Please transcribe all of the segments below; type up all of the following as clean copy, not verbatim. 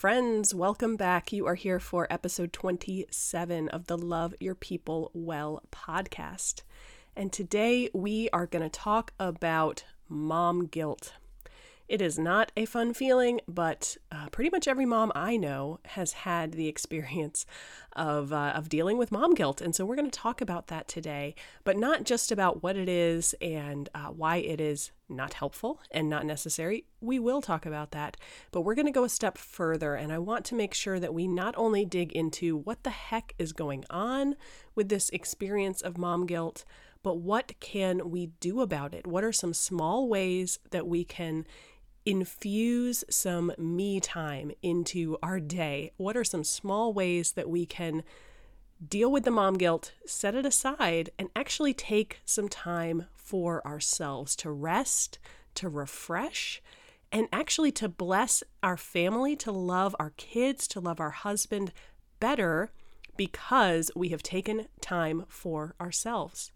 friends, welcome back. You are here for episode 27 of the Love Your People Well podcast. And today we are going to talk about mom guilt. It is not a fun feeling, but pretty much every mom I know has had the experience of dealing with mom guilt. And so we're going to talk about that today, but not just about what it is and why it is not helpful and not necessary. We will talk about that, but we're going to go a step further. And I want to make sure that we not only dig into what the heck is going on with this experience of mom guilt, but what can we do about it? What are some small ways that we can infuse some me time into our day? What are some small ways that we can deal with the mom guilt, set it aside, and actually take some time for ourselves to rest, to refresh, and actually to bless our family, to love our kids, to love our husband better because we have taken time for ourselves?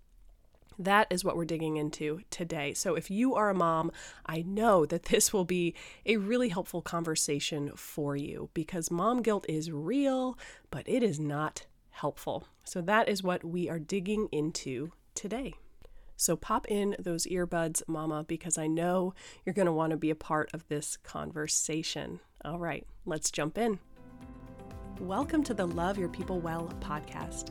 That is what we're digging into today. So if you are a mom, I know that this will be a really helpful conversation for you because mom guilt is real, but it is not helpful. So that is what we are digging into today. So pop in those earbuds, mama, because I know you're going to want to be a part of this conversation. All right, let's jump in. Welcome to the Love Your People Well podcast,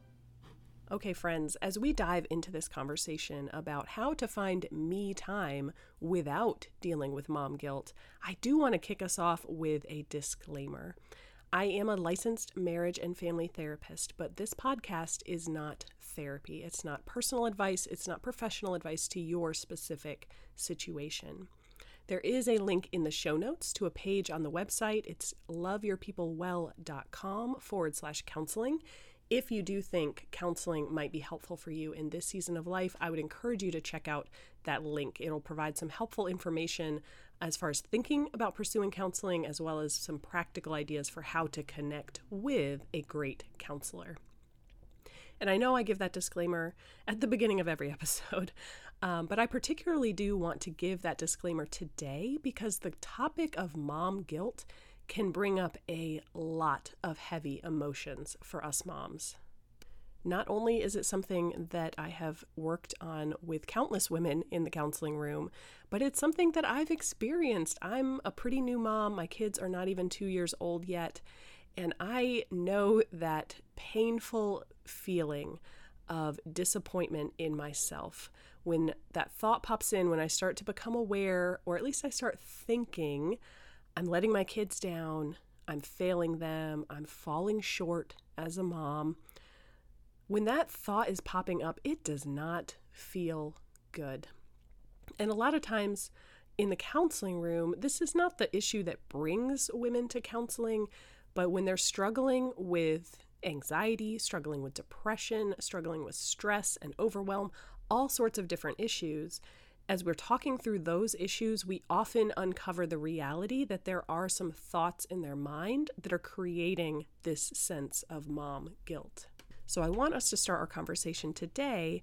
Okay, friends, as we dive into this conversation about how to find me time without dealing with mom guilt, I do want to kick us off with a disclaimer. I am a licensed marriage and family therapist, but this podcast is not therapy. It's not personal advice. It's not professional advice to your specific situation. There is a link in the show notes to a page on the website. It's loveyourpeoplewell.com/counseling. If you do think counseling might be helpful for you in this season of life, I would encourage you to check out that link. It'll provide some helpful information as far as thinking about pursuing counseling, as well as some practical ideas for how to connect with a great counselor. And I know I give that disclaimer at the beginning of every episode, but I particularly do want to give that disclaimer today because the topic of mom guilt can bring up a lot of heavy emotions for us moms. Not only is it something that I have worked on with countless women in the counseling room, but it's something that I've experienced. I'm a pretty new mom. My kids are not even 2 years old yet. And I know that painful feeling of disappointment in myself when that thought pops in, when I start to become aware, or at least I start thinking, I'm letting my kids down, I'm failing them, I'm falling short as a mom. When that thought is popping up, it does not feel good. And a lot of times in the counseling room, this is not the issue that brings women to counseling, but when they're struggling with anxiety, struggling with depression, struggling with stress and overwhelm, all sorts of different issues, as we're talking through those issues, we often uncover the reality that there are some thoughts in their mind that are creating this sense of mom guilt. So I want us to start our conversation today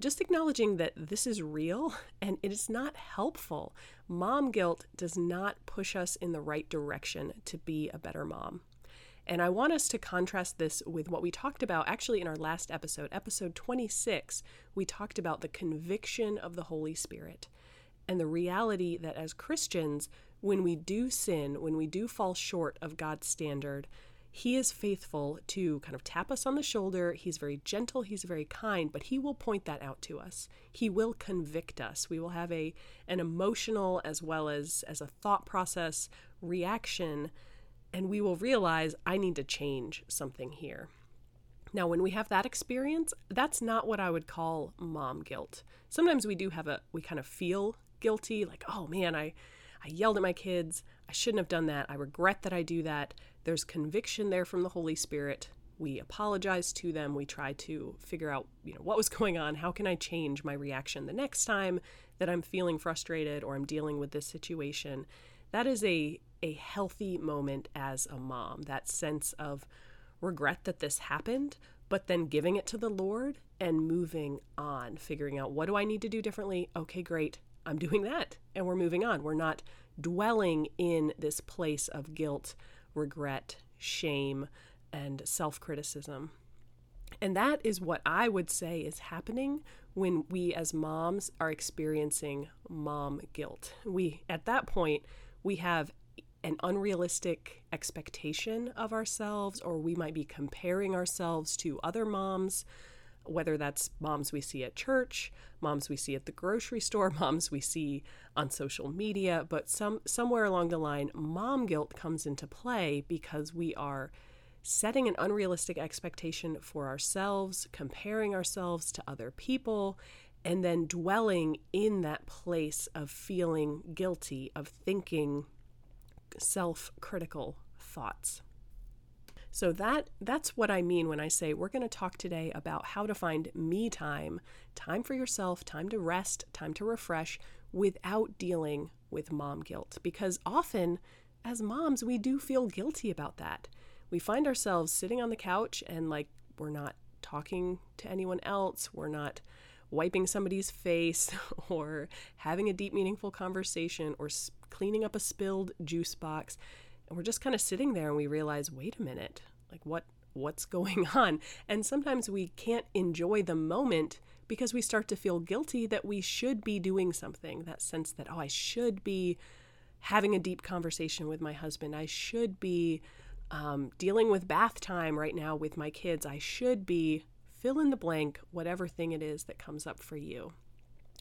just acknowledging that this is real and it is not helpful. Mom guilt does not push us in the right direction to be a better mom. And I want us to contrast this with what we talked about actually in our last episode, episode 26, we talked about the conviction of the Holy Spirit and the reality that as Christians, when we do sin, when we do fall short of God's standard, He is faithful to kind of tap us on the shoulder. He's very gentle. He's very kind, but He will point that out to us. He will convict us. We will have an emotional as well as a thought process reaction, and we will realize, I need to change something here. Now, when we have that experience, that's not what I would call mom guilt. Sometimes we do have we kind of feel guilty, like, oh man, I yelled at my kids. I shouldn't have done that. I regret that I do that. There's conviction there from the Holy Spirit. We apologize to them. We try to figure out, what was going on. How can I change my reaction the next time that I'm feeling frustrated or I'm dealing with this situation? That is a healthy moment as a mom, that sense of regret that this happened, but then giving it to the Lord and moving on, figuring out what do I need to do differently? Okay, great. I'm doing that. And we're moving on. We're not dwelling in this place of guilt, regret, shame, and self-criticism. And that is what I would say is happening when we as moms are experiencing mom guilt. At that point, we have an unrealistic expectation of ourselves, or we might be comparing ourselves to other moms, whether that's moms we see at church, moms we see at the grocery store, moms we see on social media, but somewhere along the line, mom guilt comes into play because we are setting an unrealistic expectation for ourselves, comparing ourselves to other people, and then dwelling in that place of feeling guilty, of thinking self-critical thoughts. So that's what I mean when I say we're going to talk today about how to find me time for yourself, time to rest, time to refresh without dealing with mom guilt. Because often as moms, we do feel guilty about that. We find ourselves sitting on the couch and we're not talking to anyone else. We're not wiping somebody's face or having a deep, meaningful conversation or cleaning up a spilled juice box. And we're just kind of sitting there and we realize, wait a minute, what's going on? And sometimes we can't enjoy the moment because we start to feel guilty that we should be doing something. That sense that, I should be having a deep conversation with my husband. I should be dealing with bath time right now with my kids. I should be fill in the blank, whatever thing it is that comes up for you.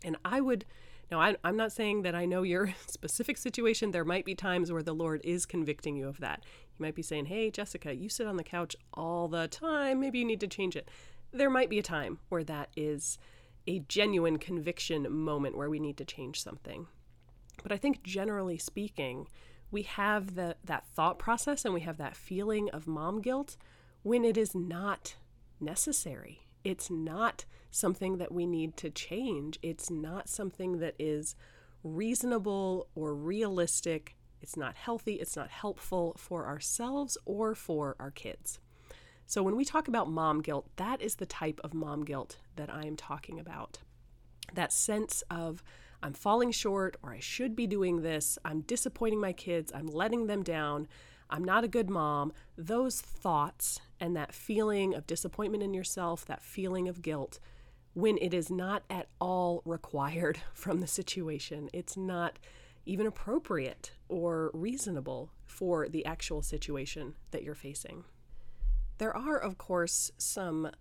And I'm not saying that I know your specific situation. There might be times where the Lord is convicting you of that. You might be saying, hey, Jessica, you sit on the couch all the time. Maybe you need to change it. There might be a time where that is a genuine conviction moment where we need to change something. But I think generally speaking, we have that thought process and we have that feeling of mom guilt when it is not necessary. It's not something that we need to change. It's not something that is reasonable or realistic. It's not healthy. It's not helpful for ourselves or for our kids. So when we talk about mom guilt, that is the type of mom guilt that I am talking about. That sense of I'm falling short, or I should be doing this. I'm disappointing my kids. I'm letting them down. I'm not a good mom. Those thoughts and that feeling of disappointment in yourself, that feeling of guilt, when it is not at all required from the situation, it's not even appropriate or reasonable for the actual situation that you're facing. There are, of course, some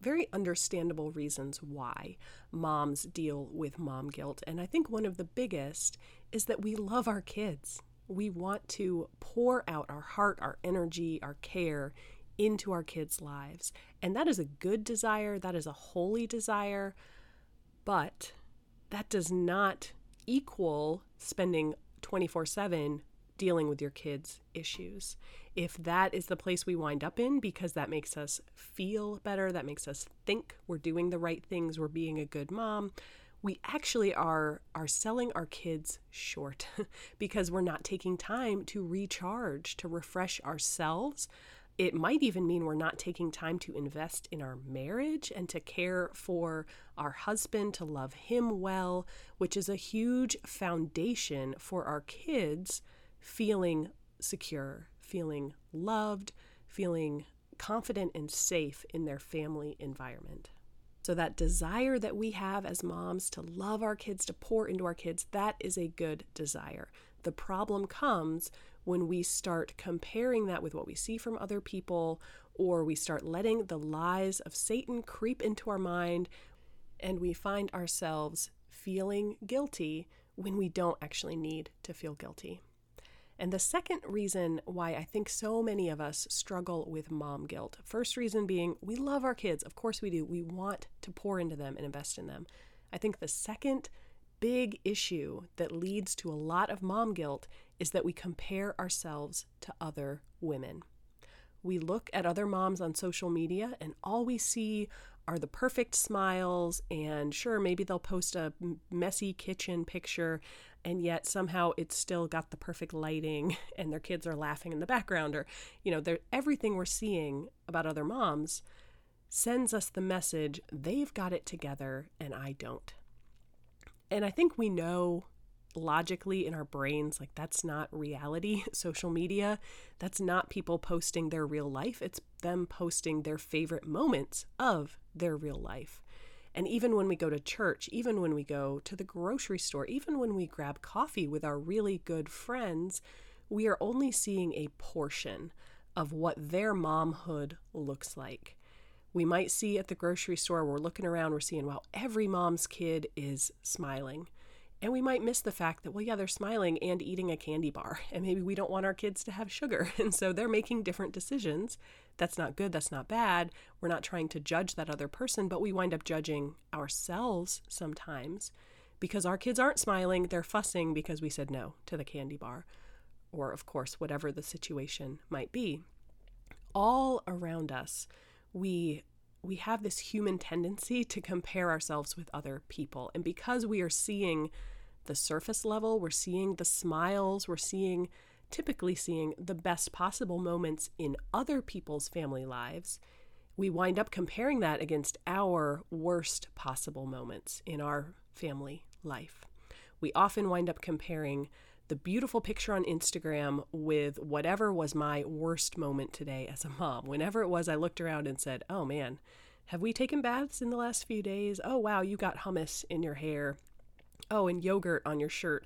very understandable reasons why moms deal with mom guilt. And I think one of the biggest is that we love our kids. We want to pour out our heart, our energy, our care into our kids' lives. And that is a good desire. That is a holy desire. But that does not equal spending 24/7 dealing with your kids' issues. If that is the place we wind up in because that makes us feel better, that makes us think we're doing the right things, we're being a good mom, we actually are selling our kids short because we're not taking time to recharge, to refresh ourselves. It might even mean we're not taking time to invest in our marriage and to care for our husband, to love him well, which is a huge foundation for our kids feeling secure, feeling loved, feeling confident and safe in their family environment. So that desire that we have as moms to love our kids, to pour into our kids, that is a good desire. The problem comes when we start comparing that with what we see from other people, or we start letting the lies of Satan creep into our mind, and we find ourselves feeling guilty when we don't actually need to feel guilty. And the second reason why I think so many of us struggle with mom guilt, first reason being we love our kids. Of course we do. We want to pour into them and invest in them. I think the second big issue that leads to a lot of mom guilt is that we compare ourselves to other women. We look at other moms on social media and all we see are the perfect smiles, and sure, maybe they'll post a messy kitchen picture, and yet somehow it's still got the perfect lighting and their kids are laughing in the background, or, you know, everything we're seeing about other moms sends us the message, they've got it together and I don't. And I think we know logically in our brains, like, that's not reality. Social media, that's not people posting their real life. It's them posting their favorite moments of their real life. And even when we go to church, even when we go to the grocery store, even when we grab coffee with our really good friends, we are only seeing a portion of what their momhood looks like. We might see at the grocery store, we're looking around, we're seeing, wow, every mom's kid is smiling. And we might miss the fact that, well, yeah, they're smiling and eating a candy bar, and maybe we don't want our kids to have sugar. And so they're making different decisions. That's not good. That's not bad. We're not trying to judge that other person, but we wind up judging ourselves sometimes because our kids aren't smiling. They're fussing because we said no to the candy bar, or, of course, whatever the situation might be. All around us, we have this human tendency to compare ourselves with other people. And because we are seeing the surface level, we're seeing the smiles, we're typically seeing the best possible moments in other people's family lives, we wind up comparing that against our worst possible moments in our family life. We often wind up comparing the beautiful picture on Instagram with whatever was my worst moment today as a mom. Whenever it was, I looked around and said, oh man, have we taken baths in the last few days? Oh wow, you got hummus in your hair. Oh, and yogurt on your shirt.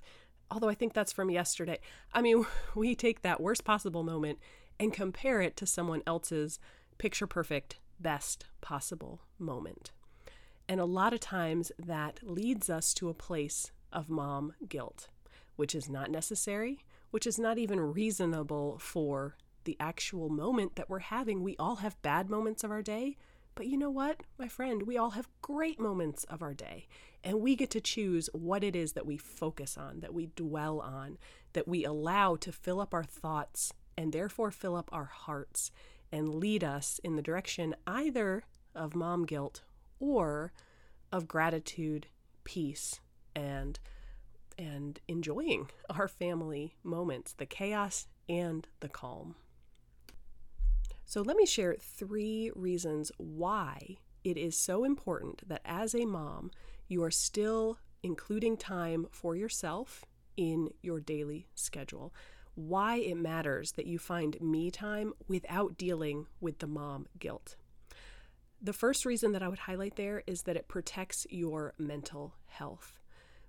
Although I think that's from yesterday. I mean, we take that worst possible moment and compare it to someone else's picture perfect, best possible moment. And a lot of times that leads us to a place of mom guilt, which is not necessary, which is not even reasonable for the actual moment that we're having. We all have bad moments of our day, but you know what, my friend, we all have great moments of our day, and we get to choose what it is that we focus on, that we dwell on, that we allow to fill up our thoughts and therefore fill up our hearts and lead us in the direction either of mom guilt or of gratitude, peace, and enjoying our family moments, the chaos and the calm. So let me share 3 reasons why it is so important that as a mom, you are still including time for yourself in your daily schedule. Why it matters that you find me time without dealing with the mom guilt. The first reason that I would highlight there is that it protects your mental health.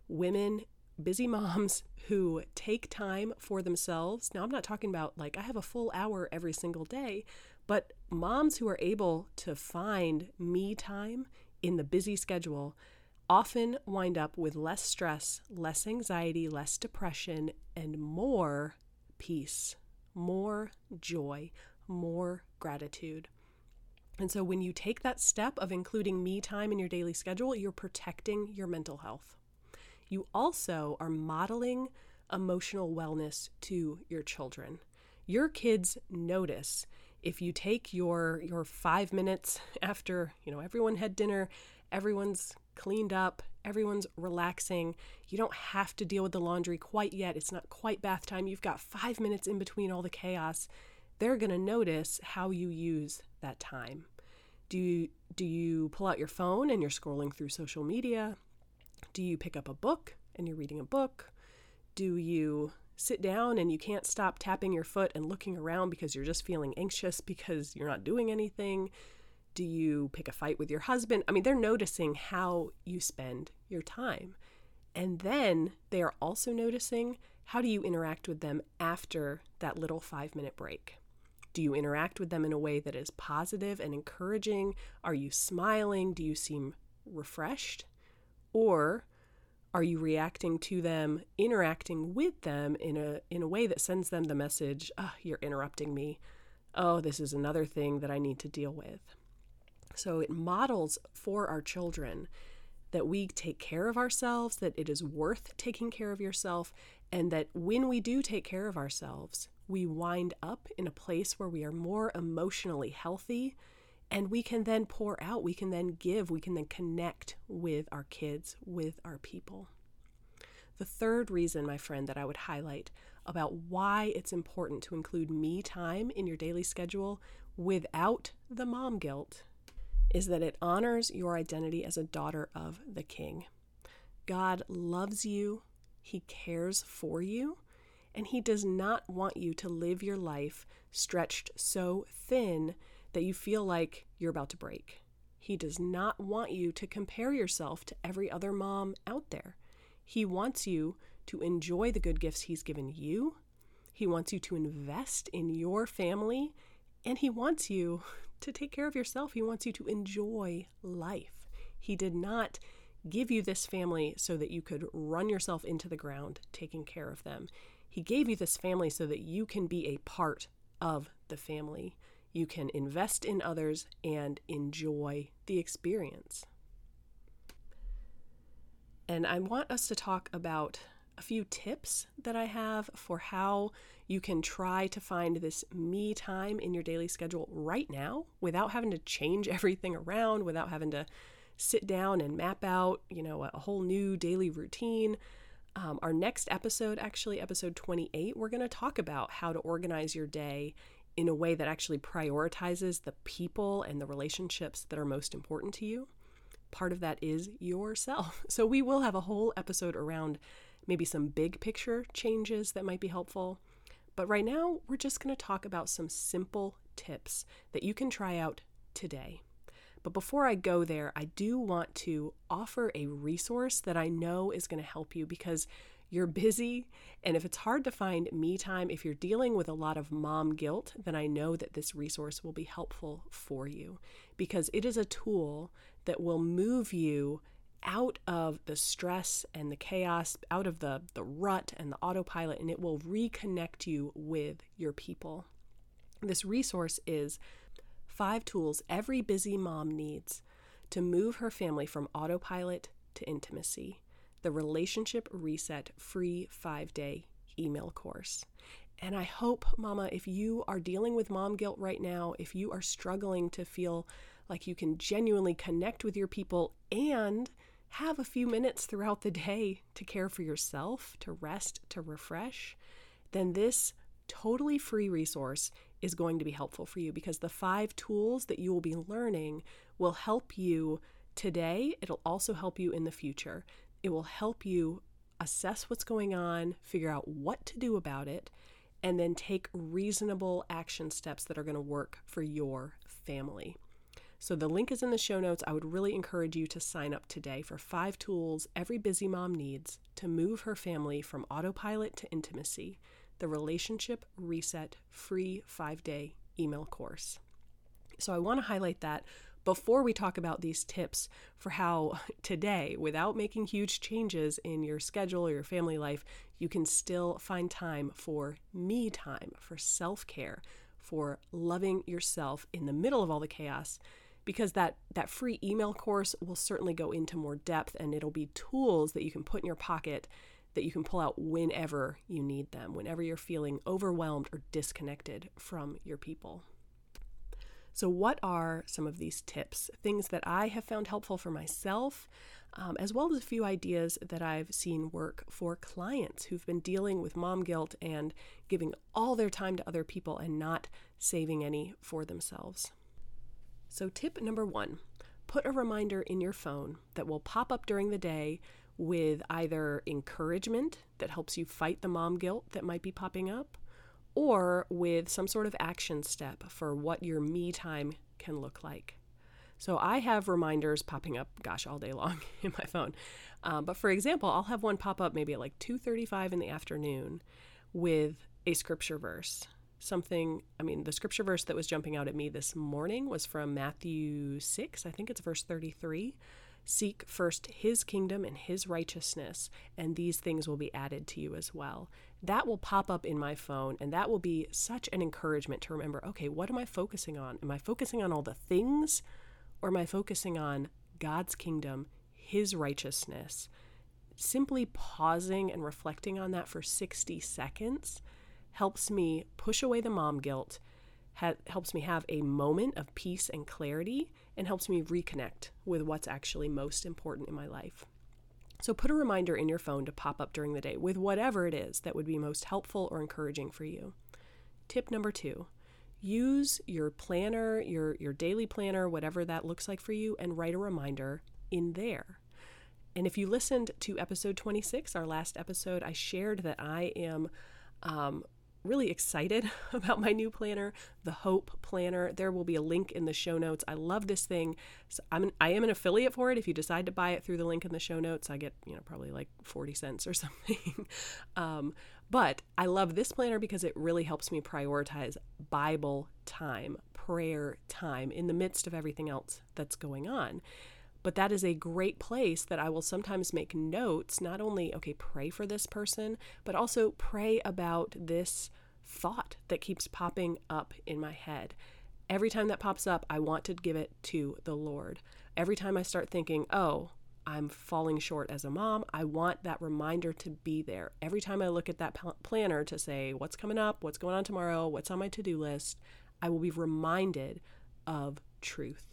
Women, busy moms who take time for themselves. Now, I'm not talking about like I have a full hour every single day, but moms who are able to find me time in the busy schedule often wind up with less stress, less anxiety, less depression, and more peace, more joy, more gratitude. And so when you take that step of including me time in your daily schedule, you're protecting your mental health. You also are modeling emotional wellness to your children. Your kids notice if you take your 5 minutes after, you know, everyone had dinner, everyone's cleaned up, everyone's relaxing. You don't have to deal with the laundry quite yet. It's not quite bath time. You've got 5 minutes in between all the chaos. They're going to notice how you use that time. Do you pull out your phone and you're scrolling through social media? Do you pick up a book and you're reading a book? Do you sit down and you can't stop tapping your foot and looking around because you're just feeling anxious because you're not doing anything? Do you pick a fight with your husband? I mean, they're noticing how you spend your time. And then they are also noticing, how do you interact with them after that little 5-minute break? Do you interact with them in a way that is positive and encouraging? Are you smiling? Do you seem refreshed? Or are you reacting to them, interacting with them in a way that sends them the message, oh, you're interrupting me. Oh, this is another thing that I need to deal with. So it models for our children that we take care of ourselves, that it is worth taking care of yourself, and that when we do take care of ourselves, we wind up in a place where we are more emotionally healthy, and we can then pour out, we can then give, we can then connect with our kids, with our people. The third reason, my friend, that I would highlight about why it's important to include me time in your daily schedule without the mom guilt is that it honors your identity as a daughter of the King. God loves you, He cares for you, and He does not want you to live your life stretched so thin that you feel like you're about to break. He does not want you to compare yourself to every other mom out there. He wants you to enjoy the good gifts He's given you. He wants you to invest in your family, and He wants you to take care of yourself. He wants you to enjoy life. He did not give you this family so that you could run yourself into the ground taking care of them. He gave you this family so that you can be a part of the family. You can invest in others and enjoy the experience. And I want us to talk about a few tips that I have for how you can try to find this me time in your daily schedule right now without having to change everything around, without having to sit down and map out, a whole new daily routine. Our next episode, actually episode 28, we're going to talk about how to organize your day in a way that actually prioritizes the people and the relationships that are most important to you. Part of that is yourself. So we will have a whole episode around maybe some big picture changes that might be helpful. But right now, we're just going to talk about some simple tips that you can try out today. But before I go there, I do want to offer a resource that I know is going to help you because you're busy. And if it's hard to find me time, if you're dealing with a lot of mom guilt, then I know that this resource will be helpful for you because it is a tool that will move you out of the stress and the chaos, out of the rut and the autopilot, and it will reconnect you with your people. This resource is 5 tools every busy mom needs to move her family from autopilot to intimacy. The Relationship Reset free 5-day email course. And I hope, Mama, if you are dealing with mom guilt right now, if you are struggling to feel like you can genuinely connect with your people and have a few minutes throughout the day to care for yourself, to rest, to refresh, then this totally free resource is going to be helpful for you because the 5 tools that you will be learning will help you today. It'll also help you in the future. It will help you assess what's going on, figure out what to do about it, and then take reasonable action steps that are going to work for your family. So the link is in the show notes. I would really encourage you to sign up today for 5 tools every busy mom needs to move her family from autopilot to intimacy. The Relationship Reset free 5-day email course. So I want to highlight that before we talk about these tips for how today, without making huge changes in your schedule or your family life, you can still find time for me time, for self-care, for loving yourself in the middle of all the chaos, because that free email course will certainly go into more depth and it'll be tools that you can put in your pocket that you can pull out whenever you need them, whenever you're feeling overwhelmed or disconnected from your people. So what are some of these tips, things that I have found helpful for myself, as well as a few ideas that I've seen work for clients who've been dealing with mom guilt and giving all their time to other people and not saving any for themselves. So tip number 1, put a reminder in your phone that will pop up during the day with either encouragement that helps you fight the mom guilt that might be popping up, or with some sort of action step for what your me time can look like. So I have reminders popping up, all day long in my phone. But for example, I'll have one pop up maybe at like 2:35 in the afternoon with a scripture verse. The scripture verse that was jumping out at me this morning was from Matthew 6, I think it's verse 33. Seek first His kingdom and His righteousness, and these things will be added to you as well. That will pop up in my phone, and that will be such an encouragement to remember, okay, what am I focusing on? Am I focusing on all the things, or am I focusing on God's kingdom, His righteousness? Simply pausing and reflecting on that for 60 seconds helps me push away the mom guilt, helps me have a moment of peace and clarity, and helps me reconnect with what's actually most important in my life. So put a reminder in your phone to pop up during the day with whatever it is that would be most helpful or encouraging for you. Tip number 2, use your planner, your daily planner, whatever that looks like for you, and write a reminder in there. And if you listened to episode 26, our last episode, I shared that I am really excited about my new planner, the Hope Planner. There will be a link in the show notes. I love this thing. So I am an affiliate for it. If you decide to buy it through the link in the show notes, I get, probably like 40 cents or something. But I love this planner because it really helps me prioritize Bible time, prayer time in the midst of everything else that's going on. But that is a great place that I will sometimes make notes, not only, okay, pray for this person, but also pray about this thought that keeps popping up in my head. Every time that pops up, I want to give it to the Lord. Every time I start thinking, oh, I'm falling short as a mom, I want that reminder to be there. Every time I look at that planner to say, what's coming up, what's going on tomorrow, what's on my to-do list, I will be reminded of truth.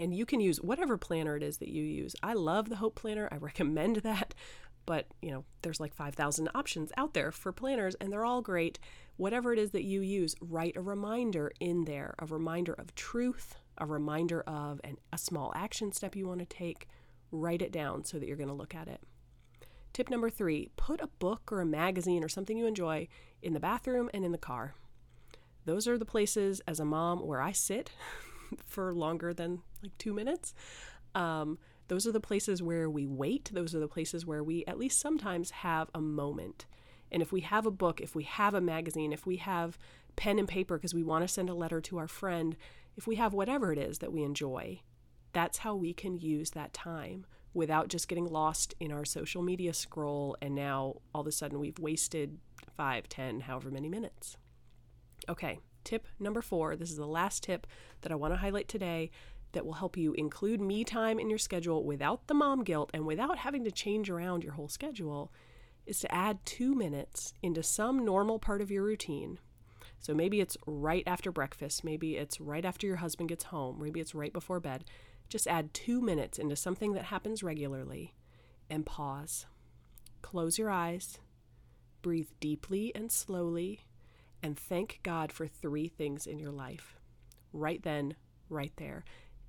And you can use whatever planner it is that you use. I love the Hope Planner. I recommend that. But, there's like 5,000 options out there for planners, and they're all great. Whatever it is that you use, write a reminder in there, a reminder of truth, a reminder of a small action step you want to take. Write it down so that you're going to look at it. Tip number 3, put a book or a magazine or something you enjoy in the bathroom and in the car. Those are the places as a mom where I sit for longer than like 2 minutes. Those are the places where we wait. Those are the places where we at least sometimes have a moment. And if we have a book, if we have a magazine, if we have pen and paper because we want to send a letter to our friend, if we have whatever it is that we enjoy, that's how we can use that time without just getting lost in our social media scroll. And now all of a sudden we've wasted 5, 10, however many minutes. Okay. Tip number 4, this is the last tip that I want to highlight today that will help you include me time in your schedule without the mom guilt and without having to change around your whole schedule, is to add 2 minutes into some normal part of your routine. So maybe it's right after breakfast, maybe it's right after your husband gets home, maybe it's right before bed. Just add 2 minutes into something that happens regularly and pause. Close your eyes, breathe deeply and slowly, and thank God for 3 things in your life. Right then, right there.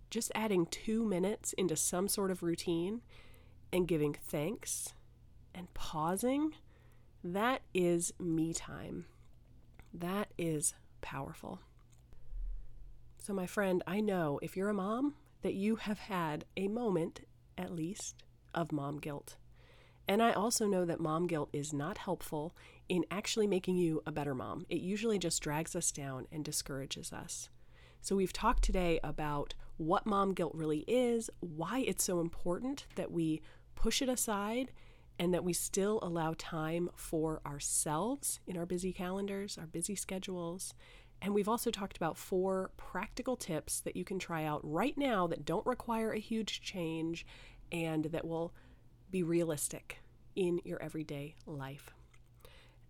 Just adding 2 minutes into some sort of routine and giving thanks and pausing, that is me time. That is powerful. So my friend, I know if you're a mom that you have had a moment, at least, of mom guilt. And I also know that mom guilt is not helpful in actually making you a better mom. It usually just drags us down and discourages us. So we've talked today about what mom guilt really is, why it's so important that we push it aside and that we still allow time for ourselves in our busy calendars, our busy schedules. And we've also talked about 4 practical tips that you can try out right now that don't require a huge change and that will be realistic in your everyday life.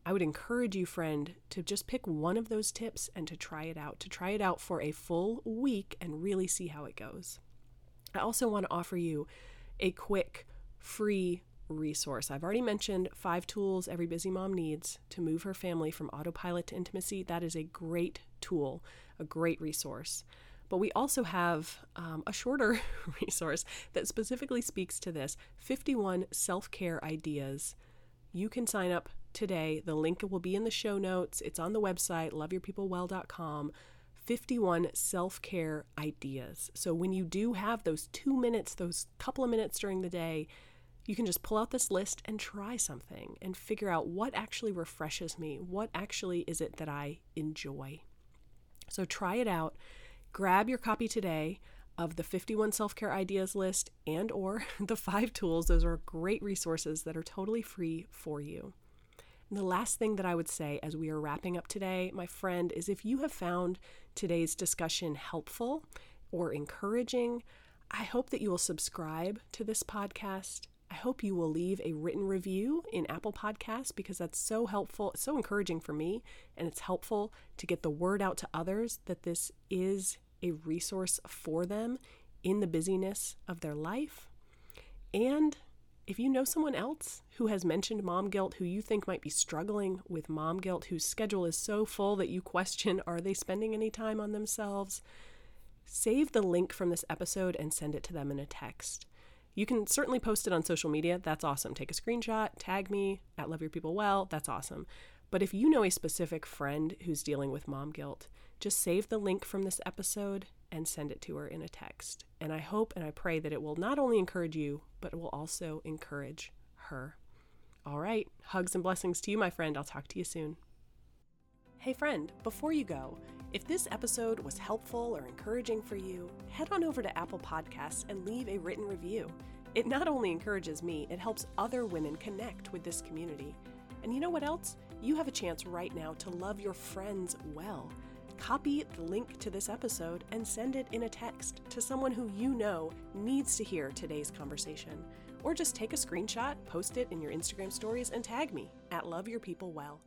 I would encourage you, friend, to just pick one of those tips and to try it out. To try it out for a full week and really see how it goes. I also want to offer you a quick, free resource. I've already mentioned 5 tools every busy mom needs to move her family from autopilot to intimacy. That is a great tool, a great resource. But we also have a shorter resource that specifically speaks to this, 51 self-care ideas. You can sign up today. The link will be in the show notes. It's on the website, loveyourpeoplewell.com, 51 self-care ideas. So when you do have those 2 minutes, those couple of minutes during the day, you can just pull out this list and try something and figure out what actually refreshes me. What actually is it that I enjoy? So try it out. Grab your copy today of the 51 self-care ideas list and or the 5 tools. Those are great resources that are totally free for you. And the last thing that I would say as we are wrapping up today, my friend, is if you have found today's discussion helpful or encouraging, I hope that you will subscribe to this podcast, I hope you will leave a written review in Apple Podcasts because that's so helpful, so encouraging for me, and it's helpful to get the word out to others that this is a resource for them in the busyness of their life. And if you know someone else who has mentioned mom guilt, who you think might be struggling with mom guilt, whose schedule is so full that you question, are they spending any time on themselves? Save the link from this episode and send it to them in a text. You can certainly post it on social media. That's awesome. Take a screenshot, tag me at Love Your People Well. That's awesome. But if you know a specific friend who's dealing with mom guilt, just save the link from this episode and send it to her in a text. And I hope and I pray that it will not only encourage you, but it will also encourage her. All right. Hugs and blessings to you, my friend. I'll talk to you soon. Hey friend, before you go, if this episode was helpful or encouraging for you, head on over to Apple Podcasts and leave a written review. It not only encourages me, it helps other women connect with this community. And you know what else? You have a chance right now to love your friends well. Copy the link to this episode and send it in a text to someone who you know needs to hear today's conversation. Or just take a screenshot, post it in your Instagram stories, and tag me at Love Your People Well.